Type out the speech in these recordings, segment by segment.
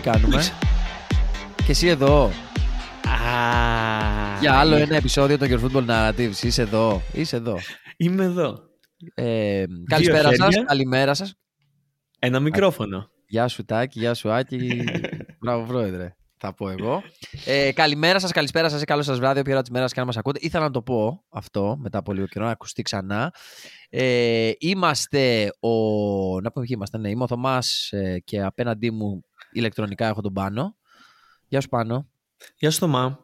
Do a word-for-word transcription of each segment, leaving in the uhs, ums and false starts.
τι κάνουμε. Και εσύ εδώ. Για άλλο ένα επεισόδιο του Your Football Narrative. Είσαι εδώ. Είσαι εδώ. Είμαι εδώ. Ε, καλησπέρα σας, καλημέρα σας. Ένα μικρόφωνο. Γεια σου Τάκη, γεια σου Άκη. Μπράβο πρόεδρε, θα πω εγώ. Ε, καλημέρα σας, καλησπέρα σας, καλό σας βράδυ, όποια ώρα της μέρας και αν μας ακούτε. Ήθελα να το πω αυτό μετά από λίγο καιρό, να ακουστεί ξανά. Ε, είμαστε ο... Να πούμε ποιοι είμαστε, ναι, είμαι ο Θωμάς και απέναντί μου ηλεκτρονικά έχω τον Πάνο. Γεια σου Πάνο. Γεια σου Θωμά.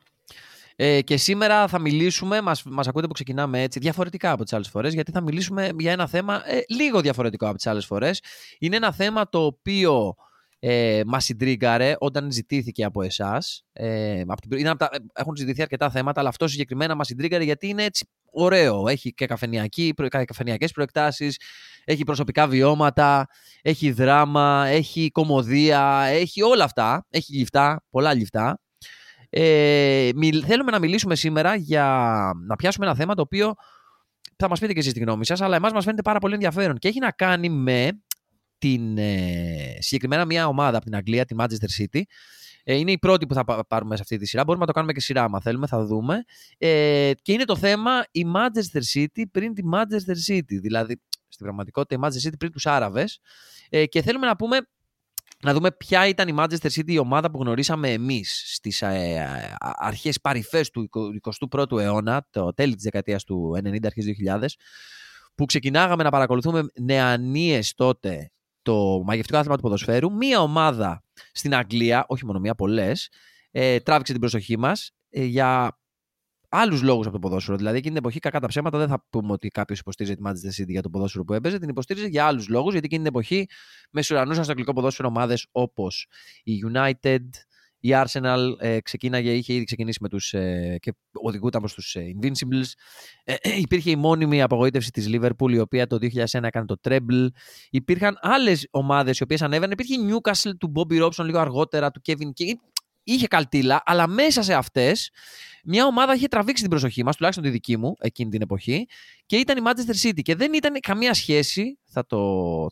Ε, και σήμερα θα μιλήσουμε, μας, μας ακούτε που ξεκινάμε έτσι, διαφορετικά από τις άλλες φορές, γιατί θα μιλήσουμε για ένα θέμα ε, λίγο διαφορετικό από τις άλλες φορές. Είναι ένα θέμα το οποίο ε, μας συντρίγκαρε όταν ζητήθηκε από εσάς. Ε, από την, είναι από τα, έχουν ζητηθεί αρκετά θέματα, αλλά αυτό συγκεκριμένα μας συντρίγκαρε γιατί είναι έτσι ωραίο. Έχει και καφενειακές προεκτάσεις, έχει προσωπικά βιώματα, έχει δράμα, έχει κωμωδία, έχει όλα αυτά, έχει γλυφτά, πολλά γλυφτά. Ε, θέλουμε να μιλήσουμε σήμερα για να πιάσουμε ένα θέμα το οποίο θα μας πείτε και εσείς τη γνώμη σας, αλλά εμάς μας φαίνεται πάρα πολύ ενδιαφέρον και έχει να κάνει με την, ε, συγκεκριμένα μια ομάδα από την Αγγλία, τη Manchester City. Ε, είναι η πρώτη που θα πάρουμε σε αυτή τη σειρά, μπορούμε να το κάνουμε και σειρά άμα θέλουμε, θα δούμε. Ε, και είναι το θέμα η Manchester City πριν τη Manchester City, δηλαδή στην πραγματικότητα η Manchester City πριν τους Άραβες, ε, και θέλουμε να πούμε... Να δούμε ποια ήταν η Manchester City, η ομάδα που γνωρίσαμε εμείς στις αρχές παρυφές του εικοστού πρώτου αιώνα, το τέλη της δεκαετίας του ενενήντα, αρχές δύο χιλιάδες, που ξεκινάγαμε να παρακολουθούμε νεανίες τότε το μαγευτικό άθλημα του ποδοσφαίρου. Μία ομάδα στην Αγγλία, όχι μόνο μία, πολλές, τράβηξε την προσοχή μας για άλλους λόγους από το ποδόσφαιρο. Δηλαδή, εκείνη την εποχή, κακά τα ψέματα, δεν θα πούμε ότι κάποιος υποστήριζε τη Manchester City για το ποδόσφαιρο που έπαιζε, την υποστήριζε για άλλους λόγους, γιατί εκείνη την εποχή μεσουρανούσαν στο αγγλικό ποδόσφαιρο ομάδες όπως η United, η Arsenal, ε, ξεκίναγε, είχε ήδη ξεκινήσει με τους, ε, και οδηγούταν προς τους ε, Invincibles. Ε, ε, υπήρχε η μόνιμη απογοήτευση της Liverpool, η οποία το δύο χιλιάδες ένα έκανε το treble. Υπήρχαν άλλες ομάδες οι οποίες ανέβαιναν. Υπήρχε η Newcastle του Bobby Robson λίγο αργότερα, του Kevin Keegan. Είχε καλτήλα, αλλά μέσα σε αυτές μια ομάδα είχε τραβήξει την προσοχή μας, τουλάχιστον τη δική μου εκείνη την εποχή, και ήταν η Manchester City. Και δεν ήταν καμία σχέση, θα, το,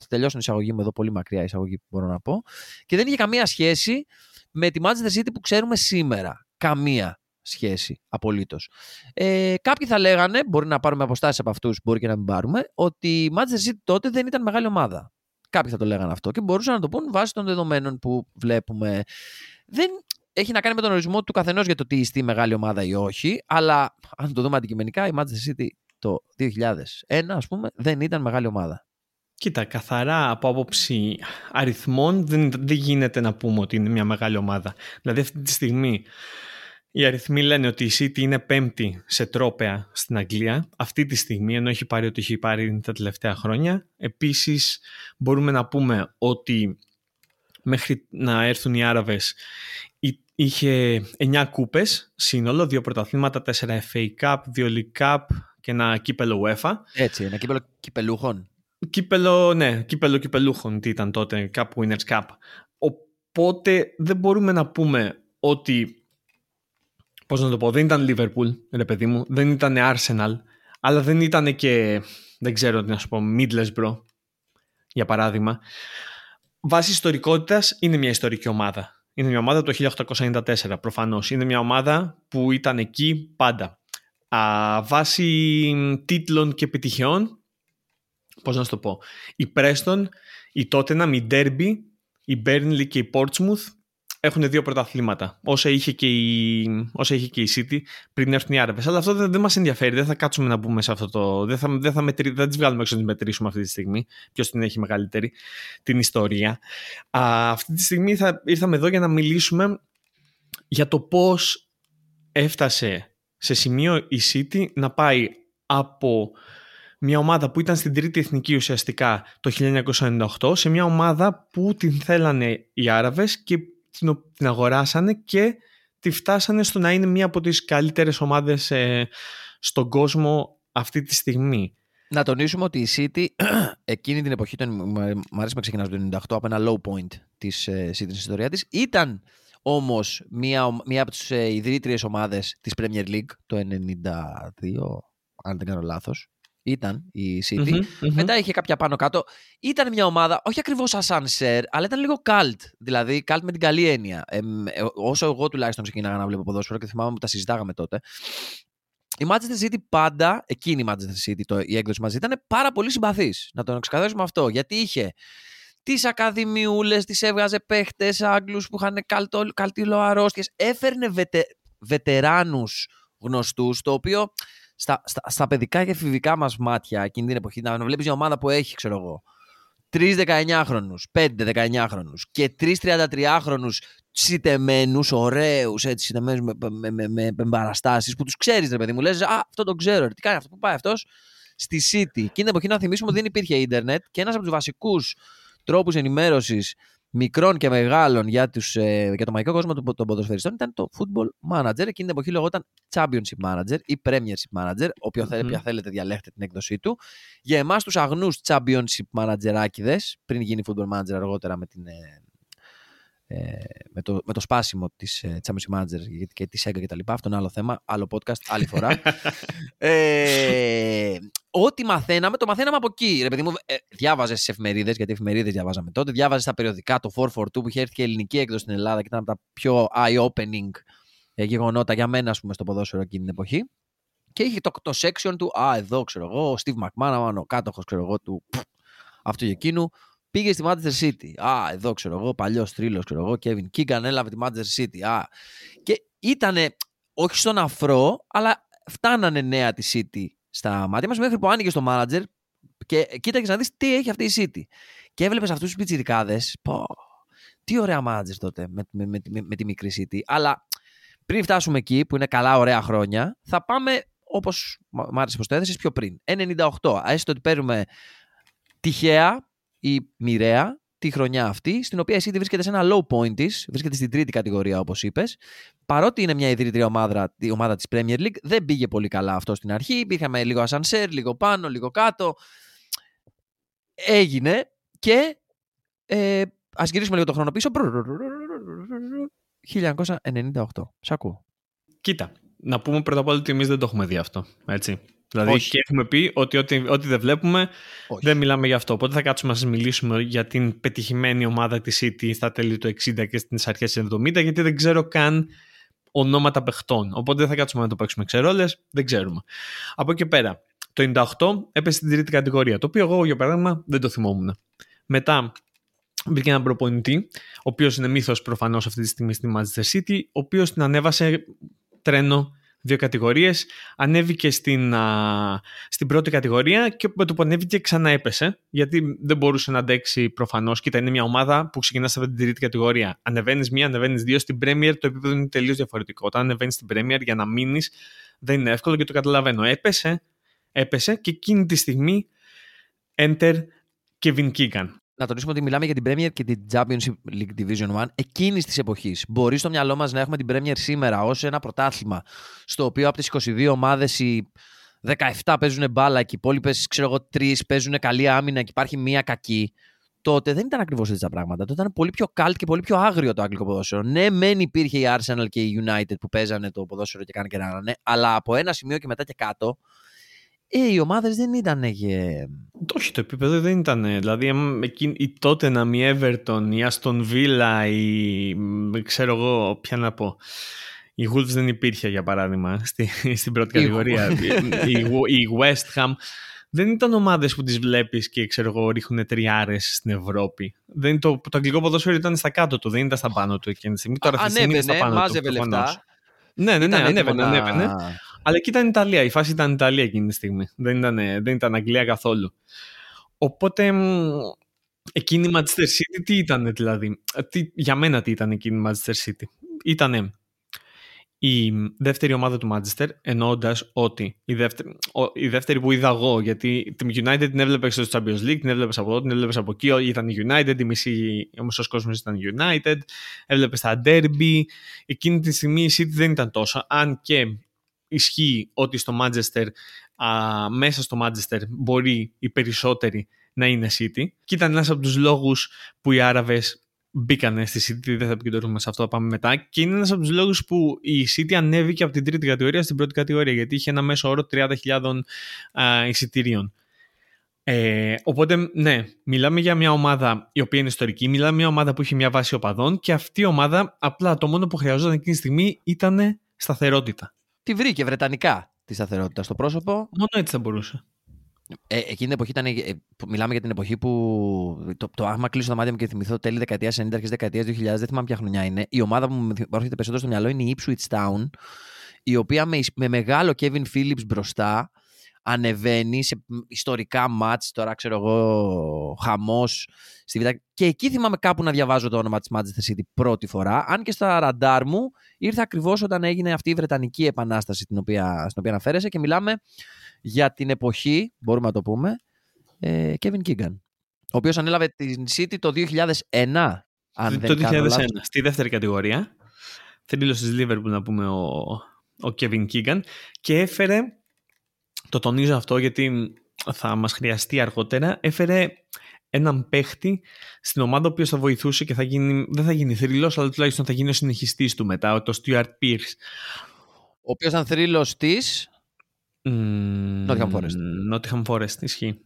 θα τελειώσω την εισαγωγή μου εδώ, πολύ μακριά εισαγωγή που μπορώ να πω, και δεν είχε καμία σχέση με τη Manchester City που ξέρουμε σήμερα. Καμία σχέση, απολύτως. Ε, κάποιοι θα λέγανε, μπορεί να πάρουμε αποστάσεις από αυτούς, μπορεί και να μην πάρουμε, ότι η Manchester City τότε δεν ήταν μεγάλη ομάδα. Κάποιοι θα το λέγανε αυτό και μπορούσαν να το πούν βάσει των δεδομένων που βλέπουμε. Δεν... Έχει να κάνει με τον ορισμό του καθενός για το τι ειστεί μεγάλη ομάδα ή όχι, αλλά αν το δούμε αντικειμενικά, η Manchester City το δύο χιλιάδες ένα, ας πούμε, δεν ήταν μεγάλη ομάδα. Κοίτα, καθαρά από άποψη αριθμών δεν, δεν γίνεται να πούμε ότι είναι μια μεγάλη ομάδα. Δηλαδή αυτή τη στιγμή οι αριθμοί λένε ότι η City είναι πέμπτη σε τρόπαια στην Αγγλία. Αυτή τη στιγμή, ενώ έχει πάρει ό,τι έχει πάρει τα τελευταία χρόνια. Επίσης μπορούμε να πούμε ότι μέχρι να έρθουν οι Άραβες είχε εννιά κούπες σύνολο, δύο πρωταθλήματα, τέσσερα εφ έι Cup, δύο League Cup και ένα κύπελο UEFA. Έτσι, ένα κύπελο κυπελούχων. Κύπελο, ναι, κύπελο κυπελούχων, τι ήταν τότε, κάπου Winners Cup. Οπότε δεν μπορούμε να πούμε ότι, πώς να το πω, δεν ήταν Liverpool, ρε παιδί μου, δεν ήταν Arsenal, αλλά δεν ήταν και, δεν ξέρω τι να σου πω, Middlesbrough, για παράδειγμα. Βάσει ιστορικότητας είναι μια ιστορική ομάδα. Είναι μια ομάδα του χίλια οκτακόσια ενενήντα τέσσερα, προφανώς. Είναι μια ομάδα που ήταν εκεί πάντα. Α, βάσει τίτλων και επιτυχιών, πώς να σου το πω, η Preston, η Tottenham, η Derby, η Burnley και η Portsmouth έχουν δύο πρωταθλήματα. Όσα είχε και η, όσα είχε και η City πριν έρθουν οι Άραβες. Αλλά αυτό δεν, δεν μας ενδιαφέρει, δεν θα κάτσουμε να μπούμε σε αυτό το... Δεν θα, δεν θα, μετρη, δεν θα τις βγάλουμε έξω να τις μετρήσουμε αυτή τη στιγμή. Ποιος την έχει μεγαλύτερη την ιστορία. Α, αυτή τη στιγμή θα, ήρθαμε εδώ για να μιλήσουμε για το πώς έφτασε σε σημείο η City να πάει από μια ομάδα που ήταν στην τρίτη εθνική ουσιαστικά το χίλια εννιακόσια ενενήντα οκτώ σε μια ομάδα που την θέλανε οι Άραβες και την αγοράσανε και τη φτάσανε στο να είναι μία από τις καλύτερες ομάδες ε, στον κόσμο αυτή τη στιγμή. Να τονίσουμε ότι η City εκείνη την εποχή, τον, μ' αρέσει να ξεκινάς το ενενήντα οκτώ από ένα low point της ε, City της ιστορίας της, ήταν όμως μία, μία από τις ε, ιδρύτριες ομάδες της Premier League το ενενήντα δύο, αν δεν κάνω λάθος. Ήταν η City. Mm-hmm, mm-hmm. Μετά είχε κάποια πάνω κάτω. Ήταν μια ομάδα, όχι ακριβώς σαν Sanser, αλλά ήταν λίγο cult. Δηλαδή, cult με την καλή έννοια. Ε, όσο εγώ τουλάχιστον ξεκίναγα να βλέπω ποδόσφαιρο και θυμάμαι που τα συζητάγαμε τότε. Η Manchester City πάντα, εκείνη η Manchester City, το, η έκδοση μας, ήταν πάρα πολύ συμπαθής. Να τον ξεκαθαρίσουμε αυτό. Γιατί είχε τις ακαδημιούλες, τις έβγαζε παίχτες Άγγλους που είχαν καλτήλο αρρώστιες. Έφερνε βετε, βετεράνους γνωστούς, το οποίο. Στα, στα, στα παιδικά και εφηβικά μας μάτια εκείνη την εποχή, να βλέπεις μια ομάδα που έχει, ξέρω εγώ, τρεις δεκαεννιάχρονους, πέντε δεκαεννιάχρονους και τρεις τριαντατριάχρονους σιτεμένους, ωραίους, έτσι, σιτεμένους με, με, με, με εμπαραστάσεις που τους ξέρεις, ρε παιδί μου, λες, α, αυτό τον ξέρω, τι κάνει αυτό, που πάει αυτός, στη City. Εκείνη την εποχή, να θυμίσουμε ότι δεν υπήρχε ίντερνετ και ένας από τους βασικούς τρόπους ενημέρωσης μικρών και μεγάλων για, τους, ε, για το μαγικό κόσμο των, των ποδοσφαιριστών ήταν το Football Manager. Εκείνη την εποχή λεγόταν Championship Manager ή Premiership Manager, όποιο mm-hmm. θέλετε διαλέχτε την έκδοσή του. Για εμάς τους αγνούς Championship Managerάκηδες, πριν γίνει Football Manager αργότερα με, την, ε, ε, με, το, με το σπάσιμο της ε, Championship Manager και, και της ΕΓΚΑ κτλ. Αυτό είναι άλλο θέμα, άλλο podcast, άλλη φορά. ε, Ό,τι μαθαίναμε, το μαθαίναμε από εκεί. Ρε παιδί μου, ε, διάβαζες στις εφημερίδες, γιατί εφημερίδες διαβάζαμε τότε. Διάβαζες τα περιοδικά, το τετρακόσια σαράντα δύο που είχε έρθει και η ελληνική έκδοση στην Ελλάδα και ήταν από τα πιο eye-opening ε, γεγονότα για μένα, ας πούμε, στο ποδόσφαιρο εκείνη την εποχή. Και είχε το, το section του, α, εδώ ξέρω εγώ, ο Steve McManaman, ο κάτοχος, ξέρω εγώ, του πφ, αυτού και εκείνου. Πήγε στη Manchester City. Α, εδώ ξέρω εγώ, παλιός θρύλος, ξέρω εγώ, Kevin Keegan έλαβε τη Manchester City. Α. Και ήτανε όχι στον αφρό, αλλά φτάνανε νέα τη City στα μάτια μας, μέχρι που άνοιγε στο manager και κοίταγες να δεις τι έχει αυτή η City. Και έβλεπες αυτούς τους πιτσιρικάδες. Πω, τι ωραία manager τότε με, με, με, με, με τη μικρή City. Αλλά πριν φτάσουμε εκεί, που είναι καλά ωραία χρόνια, θα πάμε, όπως μ' άρεσε πως το έθεσες, πιο πριν. ενενήντα οκτώ. Έστω ότι παίρνουμε τυχαία ή μοιραία τη χρονιά αυτή, στην οποία η City βρίσκεται σε ένα low point της, βρίσκεται στην τρίτη κατηγορία όπως είπες. Παρότι είναι μια ιδρύτρια ομάδα, η ομάδα της Premier League, δεν πήγε πολύ καλά αυτό στην αρχή. Είχαμε λίγο ασανσέρ, λίγο πάνω, λίγο κάτω. Έγινε και ε, ας γυρίσουμε λίγο το χρόνο πίσω. χίλια εννιακόσια ενενήντα οκτώ. Σ' ακούω. Κοίτα, να πούμε πρώτα απ' όλα ότι εμείς δεν το έχουμε δει αυτό, έτσι. Δηλαδή, όχι. Και έχουμε πει ότι ό,τι, ό,τι δεν βλέπουμε, όχι, δεν μιλάμε για αυτό. Οπότε θα κάτσουμε να σας μιλήσουμε για την πετυχημένη ομάδα της City στα τέλη του εξήντα και στις αρχές του εβδομήντα, γιατί δεν ξέρω καν ονόματα παιχτών. Οπότε δεν θα κάτσουμε να το παίξουμε ξερόλες, δεν ξέρουμε. Από εκεί πέρα, το ενενήντα οκτώ έπεσε στην τρίτη κατηγορία, το οποίο εγώ για παράδειγμα δεν το θυμόμουν. Μετά μπήκε έναν προπονητή, ο οποίος είναι μύθος προφανώς αυτή τη στιγμή στη Manchester City, ο οποίος την ανέβασε τρένο. Δύο κατηγορίες, ανέβηκε στην, α, στην πρώτη κατηγορία και με το που ανέβηκε ξανά έπεσε, γιατί δεν μπορούσε να αντέξει προφανώς. Κοίτα, είναι μια ομάδα που ξεκινά από την τρίτη κατηγορία. Ανεβαίνεις μία, ανεβαίνεις δύο. Στην Premier το επίπεδο είναι τελείως διαφορετικό. Όταν ανεβαίνεις στην Premier για να μείνεις δεν είναι εύκολο και το καταλαβαίνω. Έπεσε, έπεσε και εκείνη τη στιγμή enter Kevin Keegan. Να τονίσουμε ότι μιλάμε για την Premier και την Championship League Division ένα εκείνης της εποχής. Μπορεί στο μυαλό μας να έχουμε την Premier σήμερα ως ένα πρωτάθλημα, στο οποίο από τις είκοσι δύο ομάδες οι δεκαεπτά παίζουν μπάλα και οι υπόλοιπες, ξέρω εγώ, τρεις παίζουν καλή άμυνα και υπάρχει μία κακή. Τότε δεν ήταν ακριβώς έτσι τα πράγματα. Τότε ήταν πολύ πιο cult και πολύ πιο άγριο το αγγλικό ποδόσφαιρο. Ναι, μεν υπήρχε η Arsenal και η United που παίζανε το ποδόσφαιρο και κάνανε και να, ναι, αλλά από ένα σημείο και μετά και κάτω. Ε, οι ομάδες δεν ήταν. Yeah. Όχι, το επίπεδο δεν ήταν. Δηλαδή, η Tottenham, η Everton, η Aston Villa, η. Ξέρω εγώ, ποια να πω. Η Wolves δεν υπήρχε, για παράδειγμα, στη, στην πρώτη κατηγορία. η, η West Ham. Δεν ήταν ομάδες που τις βλέπεις και, ξέρω εγώ, ρίχνουν τριάρες στην Ευρώπη. Δεν, το, το αγγλικό ποδόσφαιρο ήταν στα κάτω του, δεν ήταν στα πάνω του εκείνη τη στιγμή. Τώρα αυτή τη στιγμή είναι στα πάνω του. Μάζευε λεφτά. Ναι, ναι, ναι, ανέβαινε, ανέβαινε. Αλλά εκεί ήταν Ιταλία, η φάση ήταν Ιταλία εκείνη τη στιγμή. Δεν ήταν, δεν ήταν Αγγλία καθόλου. Οπότε εκείνη η Manchester City τι ήταν δηλαδή. Τι, για μένα τι ήταν εκείνη η Manchester City. Ήταν η δεύτερη ομάδα του Manchester, εννοώντας ότι η δεύτερη, η δεύτερη που είδα εγώ, γιατί την United την έβλεπες στο Champions League, την έβλεπες από εδώ, την έβλεπες από εκεί, ήταν η United, η μισή, ο μισός κόσμος ήταν United, έβλεπες τα Derby. Εκείνη τη στιγμή η City δεν ήταν τόσο, αν και ισχύει ότι στο Manchester, α, μέσα στο Manchester μπορεί οι περισσότεροι να είναι City. Και ήταν ένας από τους λόγους που οι Άραβες μπήκανε στη City, δεν θα επικεντρωθούμε σε αυτό, θα πάμε μετά. Και είναι ένας από τους λόγους που η City ανέβηκε από την τρίτη κατηγορία στην πρώτη κατηγορία, γιατί είχε ένα μέσο όρο τριάντα χιλιάδες α, εισιτήριων. Ε, οπότε, ναι, μιλάμε για μια ομάδα η οποία είναι ιστορική, μιλάμε για μια ομάδα που είχε μια βάση οπαδών και αυτή η ομάδα απλά το μόνο που χρειαζόταν εκείνη τη στιγμή ήταν σταθερότητα. Τη βρήκε βρετανικά τη σταθερότητα στο πρόσωπο. Μόνο έτσι θα μπορούσε. Ε, εκείνη την εποχή ήταν. Ε, μιλάμε για την εποχή που. Το, το άμα κλείσω τα μάτια μου και θυμηθώ τέλη δεκαετία ενενήντα, αρχές δεκαετία δύο χιλιάδες, δεν θυμάμαι ποια χρονιά είναι. Η ομάδα που μου έρχεται περισσότερο στο μυαλό είναι η Ipswich Town, η οποία με, με μεγάλο Kevin Phillips μπροστά ανεβαίνει σε ιστορικά μάτς. Τώρα ξέρω εγώ, χαμός στη Β' και εκεί θυμάμαι κάπου να διαβάζω το όνομα της Manchester City πρώτη φορά. Αν και στα ραντάρ μου ήρθε ακριβώς όταν έγινε αυτή η Βρετανική Επανάσταση την οποία, στην οποία αναφέρεσαι, και μιλάμε για την εποχή, μπορούμε να το πούμε, ε, Kevin Keegan, ο οποίος ανέλαβε την City το δύο χιλιάδες ένα. Αν το δεν δύο χιλιάδες ένα, στη δεύτερη κατηγορία. Θρύλος της Liverpool να πούμε ο, ο Kevin Keegan, και έφερε, το τονίζω αυτό γιατί θα μας χρειαστεί αργότερα, έφερε έναν παίχτη στην ομάδα ο οποίος θα βοηθούσε και θα γίνει, δεν θα γίνει θρύλος, αλλά τουλάχιστον θα γίνει ο συνεχιστής του μετά, το Stuart Pierce. Ο οποίος ήταν θρύλος της Mm, Nottingham Forest. Nottingham Forest, ισχύει.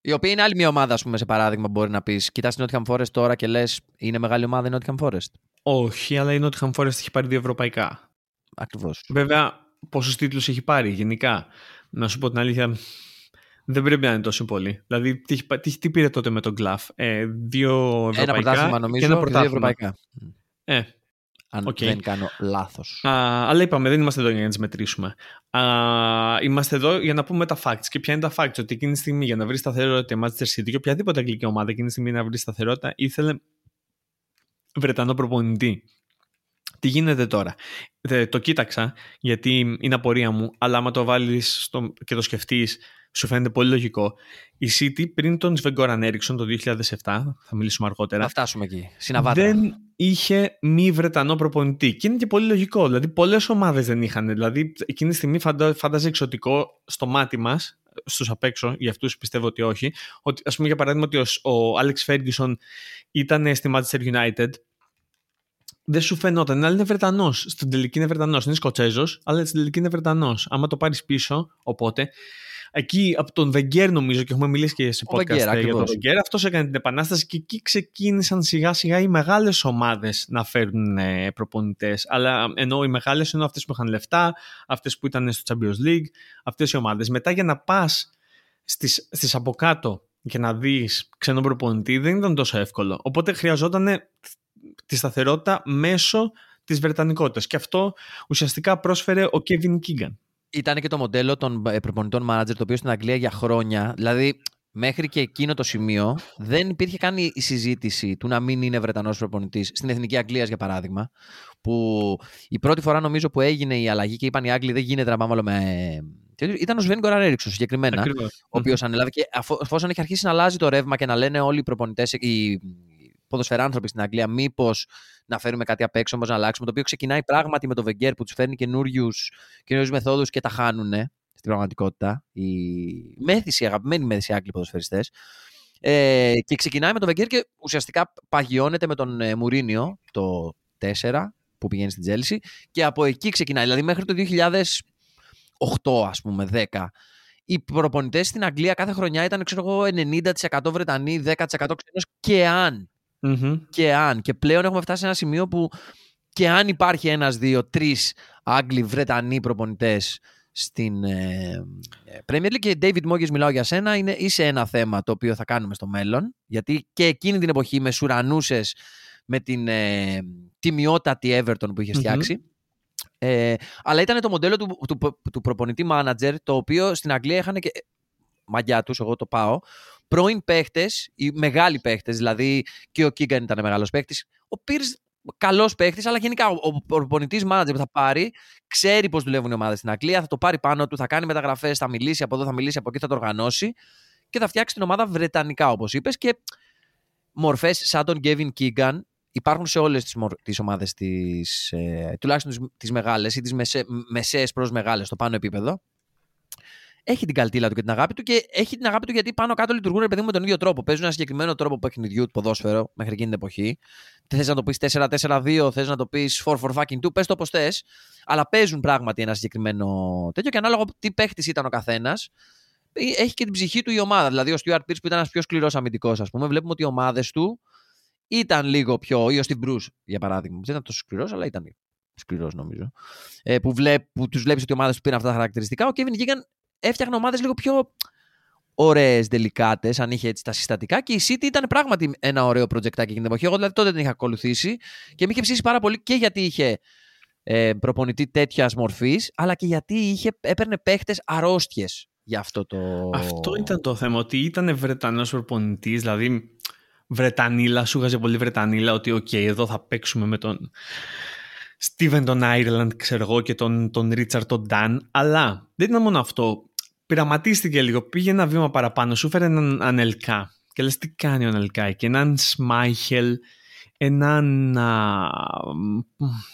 Η οποία είναι άλλη μια ομάδα, ας πούμε, σε παράδειγμα, μπορεί να πεις: κοιτάς την Nottingham Forest τώρα και λες, είναι μεγάλη ομάδα η Nottingham Forest. Όχι, αλλά η Nottingham Forest έχει πάρει δύο ευρωπαϊκά. Ακριβώς. Βέβαια, πόσους τίτλους έχει πάρει γενικά. Να σου πω την αλήθεια, δεν πρέπει να είναι τόσο πολύ. Δηλαδή, τι, τι, τι πήρε τότε με τον Κλαφ, ε, δύο ευρωπαϊκά. Ένα πρωτάθλημα, νομίζω, και ένα πρωτάθλημα. Δύο ευρωπαϊκά. Ε. Αν okay. δεν κάνω λάθος. Α, αλλά είπαμε, δεν είμαστε εδώ για να τις μετρήσουμε. Α, είμαστε εδώ για να πούμε τα facts. Και ποια είναι τα facts? Ότι εκείνη τη στιγμή για να βρει σταθερότητα η Manchester City και οποιαδήποτε αγγλική ομάδα εκείνη τη στιγμή να βρει σταθερότητα ήθελε Βρετανό προπονητή. Τι γίνεται τώρα? Ε, το κοίταξα γιατί είναι απορία μου, αλλά άμα το βάλεις στο... και το σκεφτείς, σου φαίνεται πολύ λογικό. Η City πριν τον Sven-Göran Eriksson το δύο χιλιάδες επτά, θα μιλήσουμε αργότερα. Θα φτάσουμε εκεί. Συναβάτερα. Δεν είχε μη Βρετανό προπονητή. Και είναι και πολύ λογικό. Δηλαδή, πολλές ομάδες δεν είχαν. Δηλαδή, εκείνη τη στιγμή φαντα... φάνταζε εξωτικό στο μάτι μας, στους απ' έξω, για αυτούς πιστεύω ότι όχι. Ότι, ας πούμε, για παράδειγμα, ότι ο Άλεξ Ferguson ήταν στη Manchester United. Δεν σου φαινόταν, αλλά είναι Βρετανός. Στην τελική είναι Βρετανός. Είναι Σκοτσέζος, αλλά στην τελική είναι Βρετανός. Άμα το πάρεις πίσω, οπότε. Εκεί από τον Wenger, νομίζω, και έχουμε μιλήσει και σε podcast για τον Wenger, αυτός έκανε την επανάσταση και εκεί ξεκίνησαν σιγά σιγά οι μεγάλες ομάδες να φέρουν προπονητές. Αλλά εννοώ οι μεγάλες, εννοώ αυτές που είχαν λεφτά, αυτές που ήταν στο Champions League, αυτές οι ομάδες. Μετά για να πας στις, στις από κάτω και να δεις ξένο προπονητή δεν ήταν τόσο εύκολο. Οπότε χρειαζόταν τη σταθερότητα μέσω της βρετανικότητας. Και αυτό ουσιαστικά πρόσφερε ο Kevin Keegan. Ήταν και το μοντέλο των προπονητών manager, το οποίο στην Αγγλία για χρόνια, δηλαδή μέχρι και εκείνο το σημείο, δεν υπήρχε καν η συζήτηση του να μην είναι Βρετανός προπονητής. Στην Εθνική Αγγλίας, για παράδειγμα, που η πρώτη φορά νομίζω που έγινε η αλλαγή και είπαν οι Άγγλοι δεν γίνεται να πάμε άλλο με. Ήταν ο Sven-Göran Eriksson συγκεκριμένα, ακριβώς, ο οποίος ανέλαβε. Και εφόσον είχε αρχίσει να αλλάζει το ρεύμα και να λένε όλοι οι προπονητές, οι ποδοσφαιράνθρωποι στην Αγγλία, μήπως να φέρουμε κάτι απ' έξω, όμως να αλλάξουμε. Το οποίο ξεκινάει πράγματι με το Wenger που τους φέρνει καινούριους μεθόδους και τα χάνουνε στην πραγματικότητα. Η μέθηση, αγαπημένη μέθηση Άγγλοι ποδοσφαιριστές. Ε, και ξεκινάει με τον Wenger και ουσιαστικά παγιώνεται με τον Μουρίνιο το τέσσερα που πηγαίνει στην Chelsea. Και από εκεί ξεκινάει. Δηλαδή μέχρι το δύο χιλιάδες οκτώ, ας πούμε, δέκα. Οι προπονητές στην Αγγλία κάθε χρονιά ήταν, ξέρω εγώ, ενενήντα τοις εκατό Βρετανοί, δέκα τοις εκατό ξένος και αν. Mm-hmm. Και αν. Και πλέον έχουμε φτάσει σε ένα σημείο που και αν υπάρχει ένας, δύο, τρεις Άγγλοι, Βρετανοί προπονητές στην ε, Premier League, και David Moyes, μιλάω για σένα, είναι, είσαι ένα θέμα το οποίο θα κάνουμε στο μέλλον, γιατί και εκείνη την εποχή με σουρανούσες με την ε, τιμιότατη Everton που είχε φτιάξει. Mm-hmm. ε, αλλά ήταν το μοντέλο του, του, του, του προπονητή manager, το οποίο στην Αγγλία είχαν και μαγιά τους, εγώ το πάω, πρώην παίχτες, οι μεγάλοι παίχτες, δηλαδή και ο Keegan ήταν μεγάλος παίχτης, ο Pierce καλός παίχτης, αλλά γενικά ο προπονητής manager που θα πάρει, ξέρει πώς δουλεύουν οι ομάδες στην Αγγλία, θα το πάρει πάνω του, θα κάνει μεταγραφές, θα μιλήσει από εδώ, θα μιλήσει από εκεί, θα το οργανώσει και θα φτιάξει την ομάδα βρετανικά, όπως είπες, και μορφές σαν τον Kevin Keegan υπάρχουν σε όλες τις, τις ομάδες, τις, ε, τουλάχιστον τις μεγάλες ή τις μεσαίες προς μεγάλες, στο πάνω επίπεδο. έχει την καλτήλα του και την αγάπη του και έχει την αγάπη του γιατί πάνω κάτω λειτουργούν επειδή με τον ίδιο τρόπο. Παίζουν ένα συγκεκριμένο τρόπο παιχνιδιού του ποδόσφαιρο μέχρι εκείνη την εποχή. Θες να το πεις τέσσερα τέσσερα δύο, θες να το πεις τέσσερα τέσσερα δύο, πες το όπως θες. Αλλά παίζουν πράγματι ένα συγκεκριμένο τέτοιο και ανάλογα τι παίχτης ήταν ο καθένας. Έχει και την ψυχή του η ομάδα. Δηλαδή ο Stuart Pierce που ήταν ένας πιο σκληρός αμυντικός, ας πούμε, βλέπουμε ότι οι ομάδες του ήταν λίγο πιο. Ή ο Steve Bruce, για παράδειγμα. Δεν ήταν τόσο σκληρός, αλλά ήταν σκληρός νομίζω. Ε, που βλέπ, που τους βλέπεις ότι οι ομάδες του πήραν αυτά τα χαρακτηριστικά. Ο Kevin Keegan έφτιαχνε ομάδες λίγο πιο ωραίες δελικάτες, αν είχε έτσι τα συστατικά. Και η City ήταν πράγματι ένα ωραίο προτζεκτάκι εκείνη την εποχή. Εγώ δηλαδή τότε την είχα ακολουθήσει και με είχε ψήσει πάρα πολύ και γιατί είχε ε, προπονητή τέτοια μορφή, αλλά και γιατί είχε, έπαιρνε παίχτες αρρώστιες. Αυτό, το... αυτό ήταν το θέμα, ότι ήταν Βρετανός προπονητής, δηλαδή Βρετανίλα, σου είχαζε πολύ Βρετανίλα, ότι οκ, okay, εδώ θα παίξουμε με τον Steven τον Ireland, ξέρω εγώ, και τον, τον Richard τον Dunne, αλλά δεν ήταν μόνο αυτό, πειραματίστηκε λίγο, πήγε ένα βήμα παραπάνω, σου φέρε έναν Ανελκά και λες τι κάνει ο Ανελκά και έναν Σμάιχελ, έναν, α,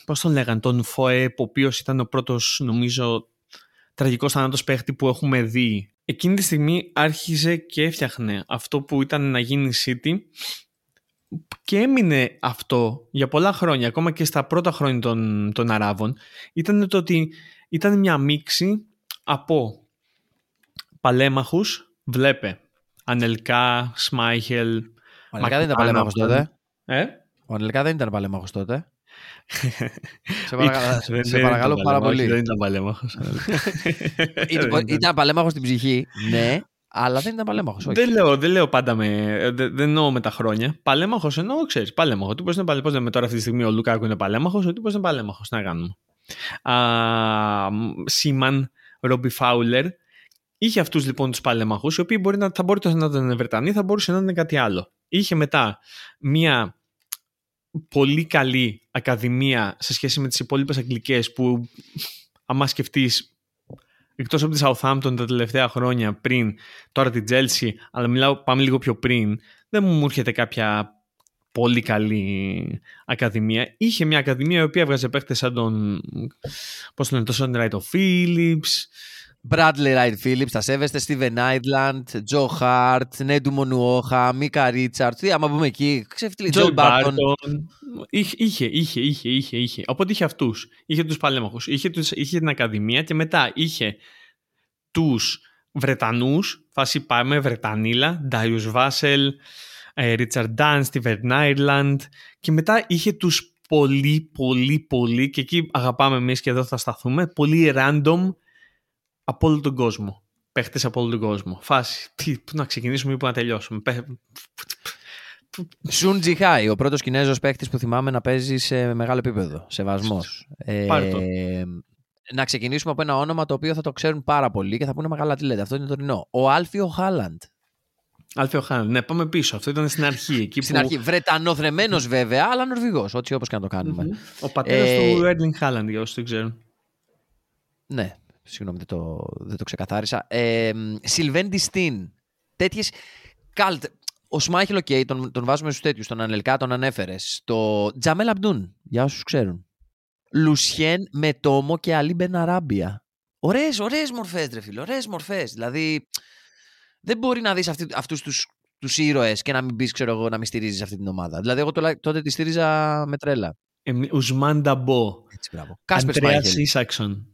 πώς τον λέγαν, τον Φοέ, ο οποίος ήταν ο πρώτος νομίζω τραγικός θανάτος παίχτη που έχουμε δει. Εκείνη τη στιγμή άρχιζε και έφτιαχνε αυτό που ήταν να γίνει City και έμεινε αυτό για πολλά χρόνια, ακόμα και στα πρώτα χρόνια των, των Αράβων. Ήταν το ότι ήταν μια μίξη από παλέμαχους, βλέπε, Ανελκά, Σμάιχελ, ο Ανελκά δεν ήταν παλέμαχος τότε. Ε? Ο Ανελκά δεν ήταν παλέμαχος τότε. σε παρακαλώ, δεν, σε παρακαλώ δεν πάρα πολύ. Δεν ήταν παλέμαχος. Ήταν παλέμαχος στην ψυχή, ναι, αλλά δεν ήταν παλέμαχος. Δεν λέω, δεν λέω πάντα με. Δεν εννοώ με τα χρόνια. Παλέμαχος εννοώ, ξέρεις. Παλέμαχο. Τι πώς είναι, πώς λέμε τώρα αυτή τη στιγμή ο Λουκάκου είναι παλέμαχος, ότι πώς είναι παλέμαχος. Να κάνουμε. Σίμαν, Ρόμπι Φάουλερ. Είχε αυτούς λοιπόν τους παλέμαχους, οι οποίοι μπορεί να, θα μπορούσε να ήταν Βρετανοί, θα μπορούσε να ήταν κάτι άλλο. Είχε μετά μία πολύ καλή ακαδημία σε σχέση με τις υπόλοιπες αγγλικές που άμα σκεφτείς εκτός από τη Southampton τα τελευταία χρόνια πριν, τώρα τη Chelsea, αλλά μιλάω, πάμε λίγο πιο πριν, δεν μου έρχεται κάποια πολύ καλή ακαδημία. Είχε μια ακαδημία η οποία έβγαζε παίχτες σαν τον, πώς λένε, τον Sean Wright ο Phillips, Bradley Wright Phillips, τα σέβεστε, Steven Ireland, Joe Hart, Nedu Monuoha, Mika Richards, τι άμα πούμε εκεί, ξεφτύλει, Joe Barton. Είχε, είχε, είχε, είχε, είχε. Οπότε είχε αυτούς, είχε τους παλέμαχους, είχε, τους, είχε την Ακαδημία και μετά είχε τους Βρετανούς, φάση πάμε, Βρετανίλα, Darius Vassell, Richard Dunne, Steven Ireland και μετά είχε τους πολύ, πολύ, πολύ, και εκεί αγαπάμε εμείς και εδώ θα σταθούμε, πολύ random από όλο τον κόσμο. Παίχτες από όλο τον κόσμο. Φάση. Τι, πού να ξεκινήσουμε ή πού να τελειώσουμε. Σουν Τζιχάι, ο πρώτος Κινέζος παίχτης που θυμάμαι να παίζει σε μεγάλο επίπεδο. Σεβασμός. Πάρε το. Ε, να ξεκινήσουμε από ένα όνομα το οποίο θα το ξέρουν πάρα πολύ και θα πούνε μεγάλα τι λέτε. Αυτό είναι το τωρινό. Ο Άλφιο Χάλαντ. Άλφιο Χάλαντ. Ναι, πάμε πίσω. Αυτό ήταν στην αρχή. Εκεί στην που... αρχή. Βρετανοθρεμένος βέβαια, αλλά Νορβηγός. Έτσι όπως και να το κάνουμε. Mm-hmm. Ο πατέρας ε... του Έρλινγκ Χάλαντ, για όσους το ξέρουν. Ναι. Συγγνώμη, δεν το, δεν το ξεκαθάρισα. Σιλβέν Ντιστίν. Τέτοιες καλτ. Ο Σμάχιλ, οκ, okay, τον, τον βάζουμε στους τέτοιους. Τον Ανελκά, τον ανέφερες. Το Τζαμέλ Αμπντούν, για όσους ξέρουν. Λουσιέν Μετόμο και Αλή Μπεναράμπια. Ωραίες, ωραίες μορφές, ρε φίλε. Ωραίες μορφές. Δηλαδή, δεν μπορεί να δεις αυτοί, αυτούς τους, τους ήρωες και να μην πεις, ξέρω εγώ, να μην στηρίζεις αυτή την ομάδα. Δηλαδή, εγώ τότε τη στήριζα με τρέλα. Ουσμάν Νταμπό. Αντρέας Ισάξον.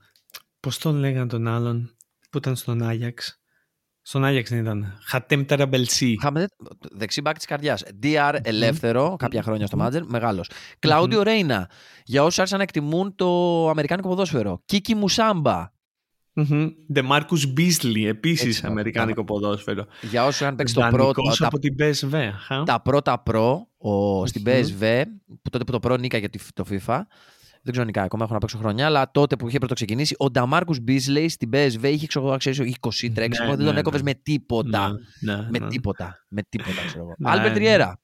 Πώς τον λέγανε τον άλλον που ήταν στον Άγιαξ. Στον Άγιαξ δεν ήταν. Χατέμ Ταραμπελσί. Δεξί μπακ της καρδιάς. ντι αρ ελεύθερο, mm-hmm. κάποια χρόνια στο Μάντζερ, μεγάλος. Κλάουντιο mm-hmm. Ρέινα. Για όσους άρχισαν να εκτιμούν το αμερικάνικο ποδόσφαιρο. Κίκι Μουσάμπα. Ντε Μάρκους Μπίσλι, επίσης αμερικάνικο ποδόσφαιρο. Για όσους είχαν παίξει το πρώτο. Τα, από την πι ες βι, τα πρώτα προ ο, στην πι ες βι, που τότε που το προ νίκαγε το FIFA. Δεν ξέρω νικά, ακόμα έχω να παίξω χρονιά, αλλά τότε που είχε πρώτο ξεκινήσει, ο Νταμάρκους Μπίσλεϊ στην πι ες βι είχε ξέρω, ξέρω, είκοσι τρέξιμο, ναι, δεν ναι, τον έκοβες ναι. με τίποτα. Ναι, ναι, με ναι. τίποτα. Με τίποτα, ξέρω εγώ. Άλμπερτ Ριέρα.